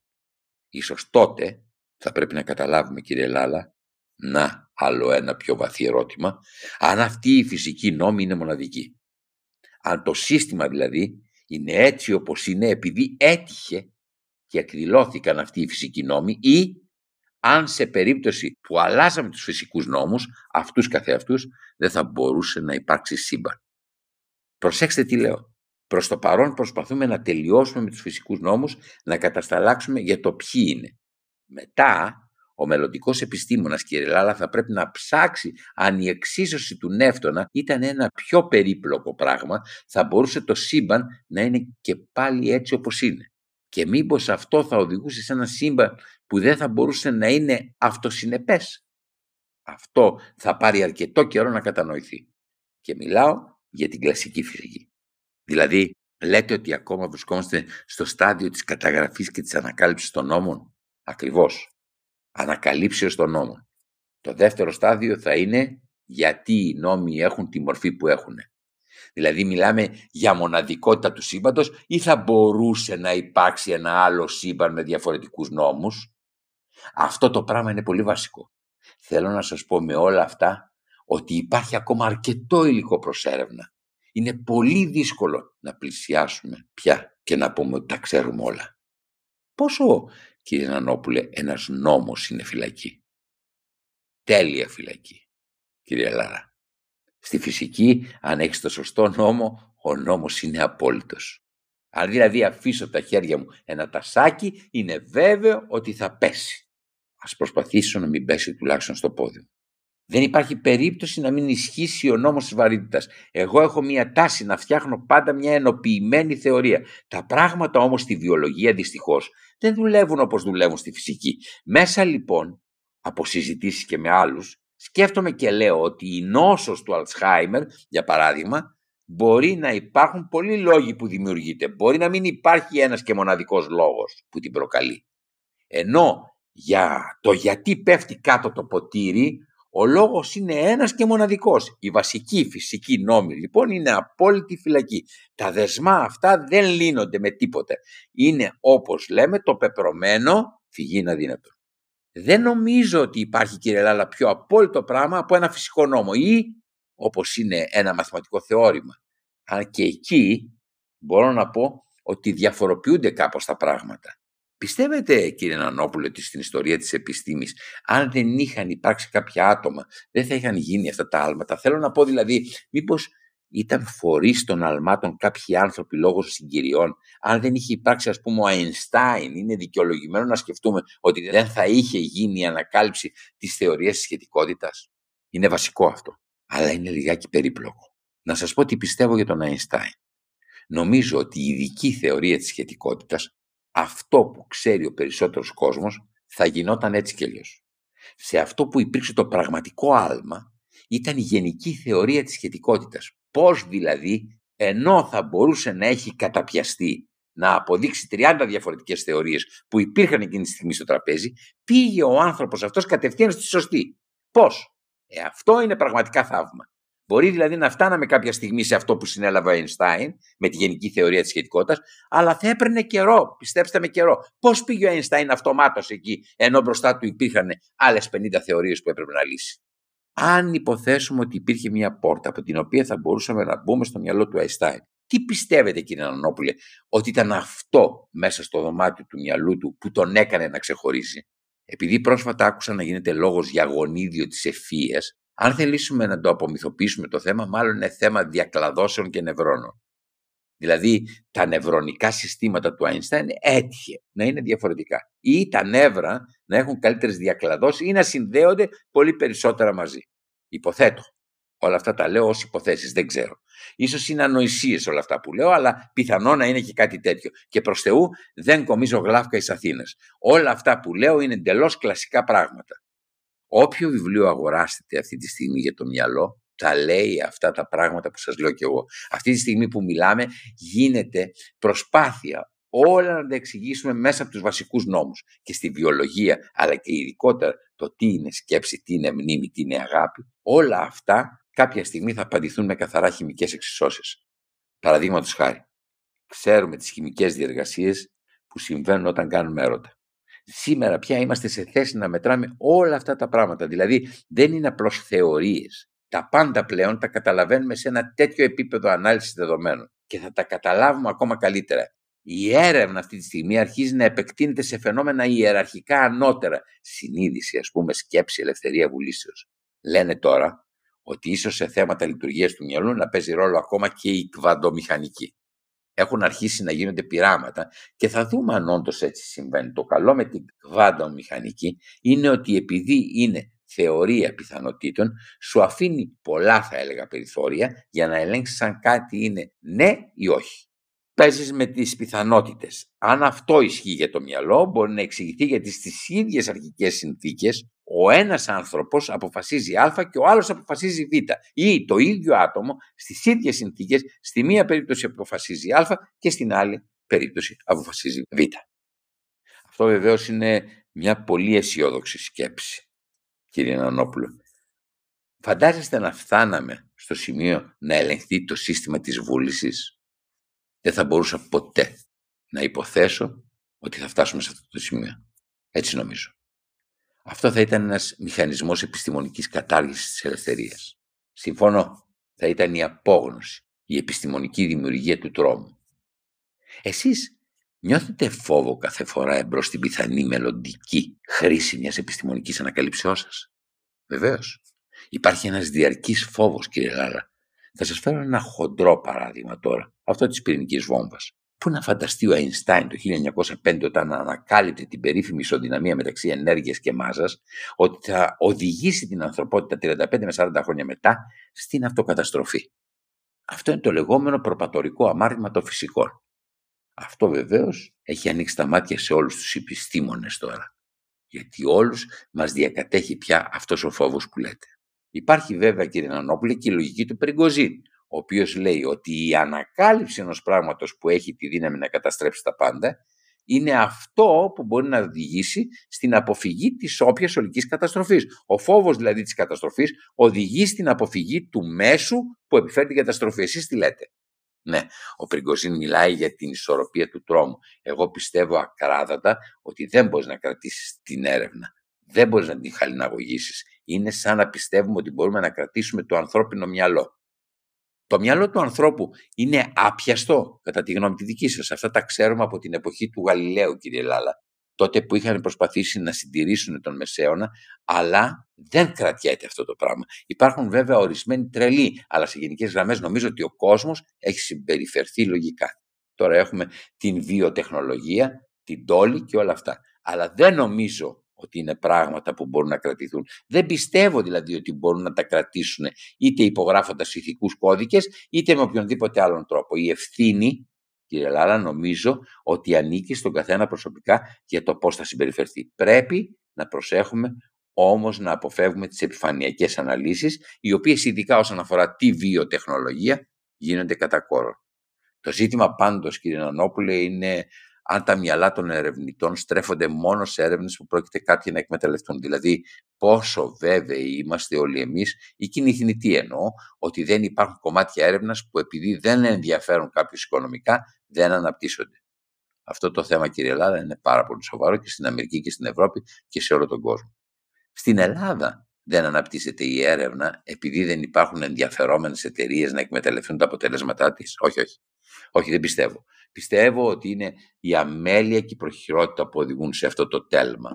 Ίσως τότε θα πρέπει να καταλάβουμε, κύριε Λάλα, να, άλλο ένα πιο βαθύ ερώτημα, αν αυτή η φυσική νόμη είναι μοναδική. Αν το σύστημα δηλαδή είναι έτσι όπως είναι επειδή έτυχε και εκδηλώθηκαν αυτοί οι φυσικοί νόμοι, ή αν σε περίπτωση που αλλάζαμε τους φυσικούς νόμους, αυτούς καθεαυτούς, δεν θα μπορούσε να υπάρξει σύμπαν. Προσέξτε τι λέω. Προς το παρόν προσπαθούμε να τελειώσουμε με τους φυσικούς νόμους, να κατασταλάξουμε για το ποιοι είναι. Μετά, ο μελλοντικός επιστήμονας, κύριε Λάλα, θα πρέπει να ψάξει αν η εξίσωση του νεύτωνα ήταν ένα πιο περίπλοκο πράγμα, θα μπορούσε το σύμπαν να είναι και πάλι έτσι όπως είναι. Και μήπως αυτό θα οδηγούσε σε ένα σύμπαν που δεν θα μπορούσε να είναι αυτοσυνεπές. Αυτό θα πάρει αρκετό καιρό να κατανοηθεί. Και μιλάω για την κλασική φυσική. Δηλαδή, λέτε ότι ακόμα βρισκόμαστε στο στάδιο της καταγραφής και της ανακάλυψης των νόμων. Ακριβώς. Ανακαλύψεως των νόμων. Το δεύτερο στάδιο θα είναι γιατί οι νόμοι έχουν τη μορφή που έχουν. Δηλαδή μιλάμε για μοναδικότητα του σύμπαντος ή θα μπορούσε να υπάρξει ένα άλλο σύμπαν με διαφορετικούς νόμους. Αυτό το πράγμα είναι πολύ βασικό. Θέλω να σας πω με όλα αυτά ότι υπάρχει ακόμα αρκετό υλικό προς έρευνα. Είναι πολύ δύσκολο να πλησιάσουμε πια και να πούμε ότι τα ξέρουμε όλα. Πόσο, κύριε Νανόπουλε, ένας νόμος είναι φυλακή. Τέλεια φυλακή, κύριε Λάρα. Στη φυσική, αν έχεις το σωστό νόμο, ο νόμος είναι απόλυτος. Αν δηλαδή αφήσω τα χέρια μου ένα τασάκι, είναι βέβαιο ότι θα πέσει. Ας προσπαθήσω να μην πέσει τουλάχιστον στο πόδι μου. Δεν υπάρχει περίπτωση να μην ισχύσει ο νόμος της βαρύτητας. Εγώ έχω μια τάση να φτιάχνω πάντα μια ενοποιημένη θεωρία. Τα πράγματα όμως στη βιολογία δυστυχώς δεν δουλεύουν όπως δουλεύουν στη φυσική. Μέσα λοιπόν, από συζητήσεις και με άλλους, σκέφτομαι και λέω ότι η νόσος του Αλτσχάιμερ, για παράδειγμα, μπορεί να υπάρχουν πολλοί λόγοι που δημιουργείται. Μπορεί να μην υπάρχει ένας και μοναδικός λόγος που την προκαλεί. Ενώ για το γιατί πέφτει κάτω το ποτήρι, ο λόγος είναι ένας και μοναδικός. Η βασική φυσική νόμη λοιπόν είναι απόλυτη φυλακή. Τα δεσμά αυτά δεν λύνονται με τίποτε. Είναι όπως λέμε το πεπρωμένο φυγήν αδύνατο. Δεν νομίζω ότι υπάρχει, κύριε Λάλα, πιο απόλυτο πράγμα από ένα φυσικό νόμο ή όπως είναι ένα μαθηματικό θεώρημα. Αν και εκεί μπορώ να πω ότι διαφοροποιούνται κάπως τα πράγματα. Πιστεύετε, κύριε Νανόπουλε, ότι στην ιστορία της επιστήμης, αν δεν είχαν υπάρξει κάποια άτομα, δεν θα είχαν γίνει αυτά τα άλματα. Θέλω να πω δηλαδή, μήπως ήταν φορείς των αλμάτων κάποιοι άνθρωποι λόγω συγκυριών. Αν δεν είχε υπάρξει, ας πούμε, ο Αϊνστάιν, είναι δικαιολογημένο να σκεφτούμε ότι δεν θα είχε γίνει η ανακάλυψη της θεωρίας της σχετικότητας. Είναι βασικό αυτό. Αλλά είναι λιγάκι περίπλοκο. Να σας πω τι πιστεύω για τον Αϊνστάιν. Νομίζω ότι η ειδική θεωρία της σχετικότητας, αυτό που ξέρει ο περισσότερος κόσμος, θα γινόταν έτσι κι αλλιώς. Σε αυτό που υπήρξε το πραγματικό άλμα ήταν η γενική θεωρία της σχετικότητας. Πώς δηλαδή, ενώ θα μπορούσε να έχει καταπιαστεί, να αποδείξει τριάντα διαφορετικές θεωρίες που υπήρχαν εκείνη τη στιγμή στο τραπέζι, πήγε ο άνθρωπος αυτός κατευθείαν στη σωστή. Πώς? Ε, αυτό είναι πραγματικά θαύμα. Μπορεί δηλαδή να φτάναμε κάποια στιγμή σε αυτό που συνέλαβε ο Αϊνστάιν με τη γενική θεωρία της σχετικότητας, αλλά θα έπαιρνε καιρό, πιστέψτε με καιρό. Πώς πήγε ο Αϊνστάιν αυτομάτως εκεί, ενώ μπροστά του υπήρχαν άλλες πενήντα θεωρίες που έπρεπε να λύσει. Αν υποθέσουμε ότι υπήρχε μια πόρτα από την οποία θα μπορούσαμε να μπούμε στο μυαλό του Αϊνστάιν, τι πιστεύετε, κύριε Νανόπουλε, ότι ήταν αυτό μέσα στο δωμάτιο του μυαλού του που τον έκανε να ξεχωρίζει? Επειδή πρόσφατα άκουσα να γίνεται λόγος για γονίδιο της ευφυΐας, αν θελήσουμε να το απομυθοποιήσουμε το θέμα, μάλλον είναι θέμα διακλαδώσεων και νευρώνων. Δηλαδή, τα νευρονικά συστήματα του Αϊνστάιν έτυχε να είναι διαφορετικά. Ή τα νεύρα να έχουν καλύτερες διακλαδώσεις ή να συνδέονται πολύ περισσότερα μαζί. Υποθέτω. Όλα αυτά τα λέω ως υποθέσεις, δεν ξέρω. Ίσως είναι ανοησίες όλα αυτά που λέω, αλλά πιθανό να είναι και κάτι τέτοιο. Και προς Θεού δεν κομίζω γλάφκα εις Αθήνας. Όλα αυτά που λέω είναι εντελώς κλασικά πράγματα. Όποιο βιβλίο αγοράσετε αυτή τη στιγμή για το μυαλό, τα λέει αυτά τα πράγματα που σας λέω και εγώ. Αυτή τη στιγμή που μιλάμε γίνεται προσπάθεια όλα να τα εξηγήσουμε μέσα από τους βασικούς νόμους. Και στη βιολογία, αλλά και ειδικότερα το τι είναι σκέψη, τι είναι μνήμη, τι είναι αγάπη, όλα αυτά κάποια στιγμή θα απαντηθούν με καθαρά χημικές εξισώσεις. Παραδείγματος χάρη, ξέρουμε τις χημικές διεργασίες που συμβαίνουν όταν κάνουμε έρωτα. Σήμερα πια είμαστε σε θέση να μετράμε όλα αυτά τα πράγματα. Δηλαδή δεν είναι απλώς θεωρίες. Τα πάντα πλέον τα καταλαβαίνουμε σε ένα τέτοιο επίπεδο ανάλυσης δεδομένων και θα τα καταλάβουμε ακόμα καλύτερα. Η έρευνα αυτή τη στιγμή αρχίζει να επεκτείνεται σε φαινόμενα ιεραρχικά ανώτερα. Συνείδηση, ας πούμε, σκέψη, ελευθερία βουλήσεως. Λένε τώρα ότι ίσως σε θέματα λειτουργίας του μυαλού να παίζει ρόλο ακόμα και η κβαντομηχανική. Έχουν αρχίσει να γίνονται πειράματα και θα δούμε αν όντως έτσι συμβαίνει. Το καλό με την κβαντομηχανική είναι ότι επειδή είναι θεωρία πιθανότητων, σου αφήνει πολλά, θα έλεγα, περιθώρια για να ελέγξεις αν κάτι είναι ναι ή όχι. παίζεις με τις πιθανότητες. Αν αυτό ισχύει για το μυαλό, μπορεί να εξηγηθεί γιατί στις ίδιες αρχικές συνθήκες ο ένας άνθρωπος αποφασίζει Α και ο άλλος αποφασίζει Β. Ή το ίδιο άτομο στις ίδιες συνθήκες, στη μία περίπτωση αποφασίζει Α και στην άλλη περίπτωση αποφασίζει Β. Αυτό βεβαίως είναι μια πολύ αισιόδοξη σκέψη, κύριε Νανόπουλο. Φαντάζεστε να φτάναμε στο σημείο να ελεγχθεί το σύστημα της βούλησης? Δεν θα μπορούσα ποτέ να υποθέσω ότι θα φτάσουμε σε αυτό το σημείο. Έτσι νομίζω. Αυτό θα ήταν ένας μηχανισμός επιστημονικής κατάργησης της ελευθερίας. Συμφωνώ, θα ήταν η απόγνωση, η επιστημονική δημιουργία του τρόμου. Εσείς νιώθετε φόβο κάθε φορά εμπρός στην πιθανή μελλοντική χρήση μιας επιστημονικής ανακαλύψεώς σας? Βεβαίως. Υπάρχει ένας διαρκής φόβος, κύριε Λάλα. Θα σας φέρω ένα χοντρό παράδειγμα τώρα, αυτό της πυρηνικής βόμβας. Πού να φανταστεί ο Αϊνστάιν το χίλια εννιακόσια πέντε, όταν ανακάλυπτε την περίφημη ισοδυναμία μεταξύ ενέργειας και μάζας, ότι θα οδηγήσει την ανθρωπότητα τριάντα πέντε με σαράντα χρόνια μετά στην αυτοκαταστροφή? Αυτό είναι το λεγόμενο προπατορικό αμάρτημα των φυσικών. Αυτό βεβαίως έχει ανοίξει τα μάτια σε όλους τους επιστήμονες τώρα. Γιατί όλους μας διακατέχει πια αυτός ο φόβος που λέτε. Υπάρχει βέβαια, κύριε Νανόπουλε, και η λογική του Πριγκοζίν, ο οποίος λέει ότι η ανακάλυψη ενός πράγματος που έχει τη δύναμη να καταστρέψει τα πάντα είναι αυτό που μπορεί να οδηγήσει στην αποφυγή της όποιας ολικής καταστροφής. Ο φόβος δηλαδή της καταστροφής οδηγεί στην αποφυγή του μέσου που επιφέρει την καταστροφή. Εσείς τι λέτε? Ναι, ο Πριγκοζίν μιλάει για την ισορροπία του τρόμου. Εγώ πιστεύω ακράδαντα ότι δεν μπορείς να κρατήσεις την έρευνα. Δεν μπορείς να την χαλιναγωγήσεις. Είναι σαν να πιστεύουμε ότι μπορούμε να κρατήσουμε το ανθρώπινο μυαλό. Το μυαλό του ανθρώπου είναι άπιαστο, κατά τη γνώμη τη δική σας. Αυτά τα ξέρουμε από την εποχή του Γαλιλαίου, κύριε Λάλα. Τότε που είχαν προσπαθήσει να συντηρήσουν τον Μεσαίωνα, αλλά δεν κρατιέται αυτό το πράγμα. Υπάρχουν βέβαια ορισμένοι τρελοί, αλλά σε γενικές γραμμές νομίζω ότι ο κόσμος έχει συμπεριφερθεί λογικά. Τώρα έχουμε την βιοτεχνολογία, την τόλη και όλα αυτά. Αλλά δεν νομίζω ότι είναι πράγματα που μπορούν να κρατηθούν. Δεν πιστεύω δηλαδή ότι μπορούν να τα κρατήσουν είτε υπογράφοντας ηθικούς κώδικες, είτε με οποιονδήποτε άλλον τρόπο. Η ευθύνη, κύριε Λάλα, νομίζω ότι ανήκει στον καθένα προσωπικά για το πώς θα συμπεριφερθεί. Πρέπει να προσέχουμε όμως να αποφεύγουμε τις επιφανειακές αναλύσεις, οι οποίες ειδικά όσον αφορά τη βιοτεχνολογία γίνονται κατά κόρο. Το ζήτημα πάντως, κύριε Νανόπουλε, είναι αν τα μυαλά των ερευνητών στρέφονται μόνο σε έρευνες που πρόκειται κάποιοι να εκμεταλλευτούν. Δηλαδή, πόσο βέβαιοι είμαστε όλοι εμείς, ή κοινή θνητή εννοώ, ότι δεν υπάρχουν κομμάτια έρευνας που επειδή δεν ενδιαφέρουν κάποιους οικονομικά, δεν αναπτύσσονται. Αυτό το θέμα, κύριε Ελλάδα, είναι πάρα πολύ σοβαρό και στην Αμερική και στην Ευρώπη και σε όλο τον κόσμο. Στην Ελλάδα δεν αναπτύσσεται η έρευνα επειδή δεν υπάρχουν ενδιαφερόμενες εταιρείες να εκμεταλλευτούν τα αποτελέσματά της. Όχι, όχι. Όχι, δεν πιστεύω. Πιστεύω ότι είναι η αμέλεια και η προχειρότητα που οδηγούν σε αυτό το τέλμα.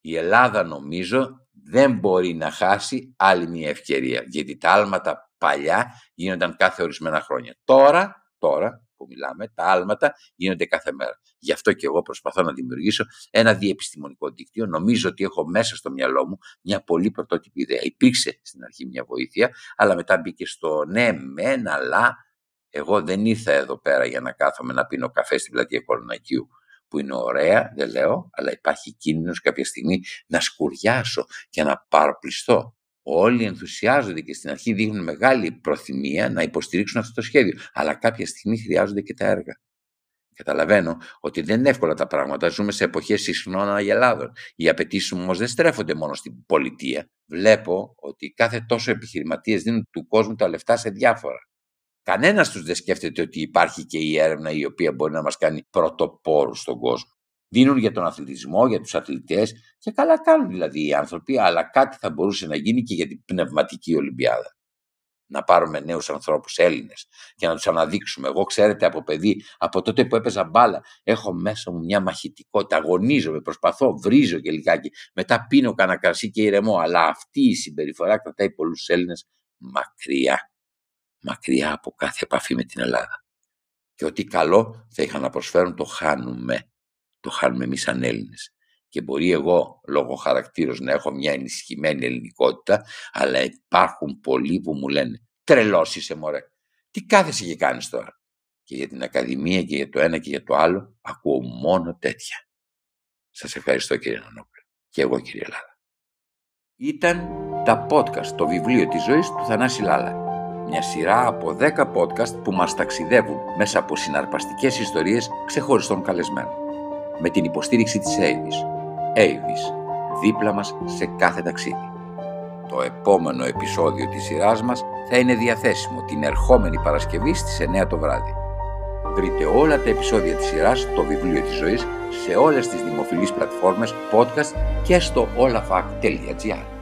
Η Ελλάδα νομίζω δεν μπορεί να χάσει άλλη μια ευκαιρία, γιατί τα άλματα παλιά γίνονταν κάθε ορισμένα χρόνια. Τώρα, τώρα που μιλάμε, τα άλματα γίνονται κάθε μέρα. Γι' αυτό και εγώ προσπαθώ να δημιουργήσω ένα διεπιστημονικό δίκτυο. Νομίζω ότι έχω μέσα στο μυαλό μου μια πολύ πρωτότυπη ιδέα. Υπήρξε στην αρχή μια βοήθεια, αλλά μετά μπήκε στο ναι, μεν, αλλά. Εγώ δεν ήρθα εδώ πέρα για να κάθομαι να πίνω καφέ στην πλατεία Κορονακίου, που είναι ωραία, δεν λέω, αλλά υπάρχει κίνδυνος κάποια στιγμή να σκουριάσω και να παροπλιστώ. Όλοι ενθουσιάζονται και στην αρχή δείχνουν μεγάλη προθυμία να υποστηρίξουν αυτό το σχέδιο, αλλά κάποια στιγμή χρειάζονται και τα έργα. Καταλαβαίνω ότι δεν είναι εύκολα τα πράγματα. Ζούμε σε εποχές συχνών αναγελάδων. Οι απαιτήσεις μου όμως δεν στρέφονται μόνο στην πολιτεία. Βλέπω ότι κάθε τόσο επιχειρηματίες δίνουν του κόσμου τα λεφτά σε διάφορα. Κανένας τους δεν σκέφτεται ότι υπάρχει και η έρευνα η οποία μπορεί να μας κάνει πρωτοπόρους στον κόσμο. Δίνουν για τον αθλητισμό, για τους αθλητές και καλά κάνουν δηλαδή οι άνθρωποι, αλλά κάτι θα μπορούσε να γίνει και για την πνευματική Ολυμπιάδα. Να πάρουμε νέους ανθρώπους Έλληνες και να τους αναδείξουμε. Εγώ, ξέρετε, από παιδί, από τότε που έπαιζα μπάλα, έχω μέσα μου μια μαχητικότητα. Αγωνίζομαι, προσπαθώ, βρίζω και λιγάκι. Μετά πίνω κανένα κρασί και ηρεμώ. Αλλά αυτή η συμπεριφορά κρατάει πολλούς Έλληνες μακριά. Μακριά από κάθε επαφή με την Ελλάδα. Και ό,τι καλό θα είχαν να προσφέρουν το χάνουμε. Το χάνουμε εμείς σαν Έλληνες. Και μπορεί εγώ λόγω χαρακτήρος να έχω μια ενισχυμένη ελληνικότητα, αλλά υπάρχουν πολλοί που μου λένε «Τρελός είσαι μωρέ, τι κάθεσαι και κάνεις τώρα». και για την Ακαδημία και για το ένα και για το άλλο, ακούω μόνο τέτοια. Σας ευχαριστώ κύριε Νανόπουλο. Και εγώ κύριε Λάλα. Ήταν τα podcast, το βιβλίο της ζωής του Θανάση Λάλα. Μια σειρά από δέκα podcast που μας ταξιδεύουν μέσα από συναρπαστικές ιστορίες ξεχωριστών καλεσμένων. Με την υποστήριξη της Avis. Avis, δίπλα μας σε κάθε ταξίδι. Το επόμενο επεισόδιο της σειράς μας θα είναι διαθέσιμο την ερχόμενη Παρασκευή στις εννιά το βράδυ. Βρείτε όλα τα επεισόδια της σειράς το βιβλίο της ζωής σε όλες τις δημοφιλείς πλατφόρμες, podcast και στο όλαφακ τελεία τζι άρ.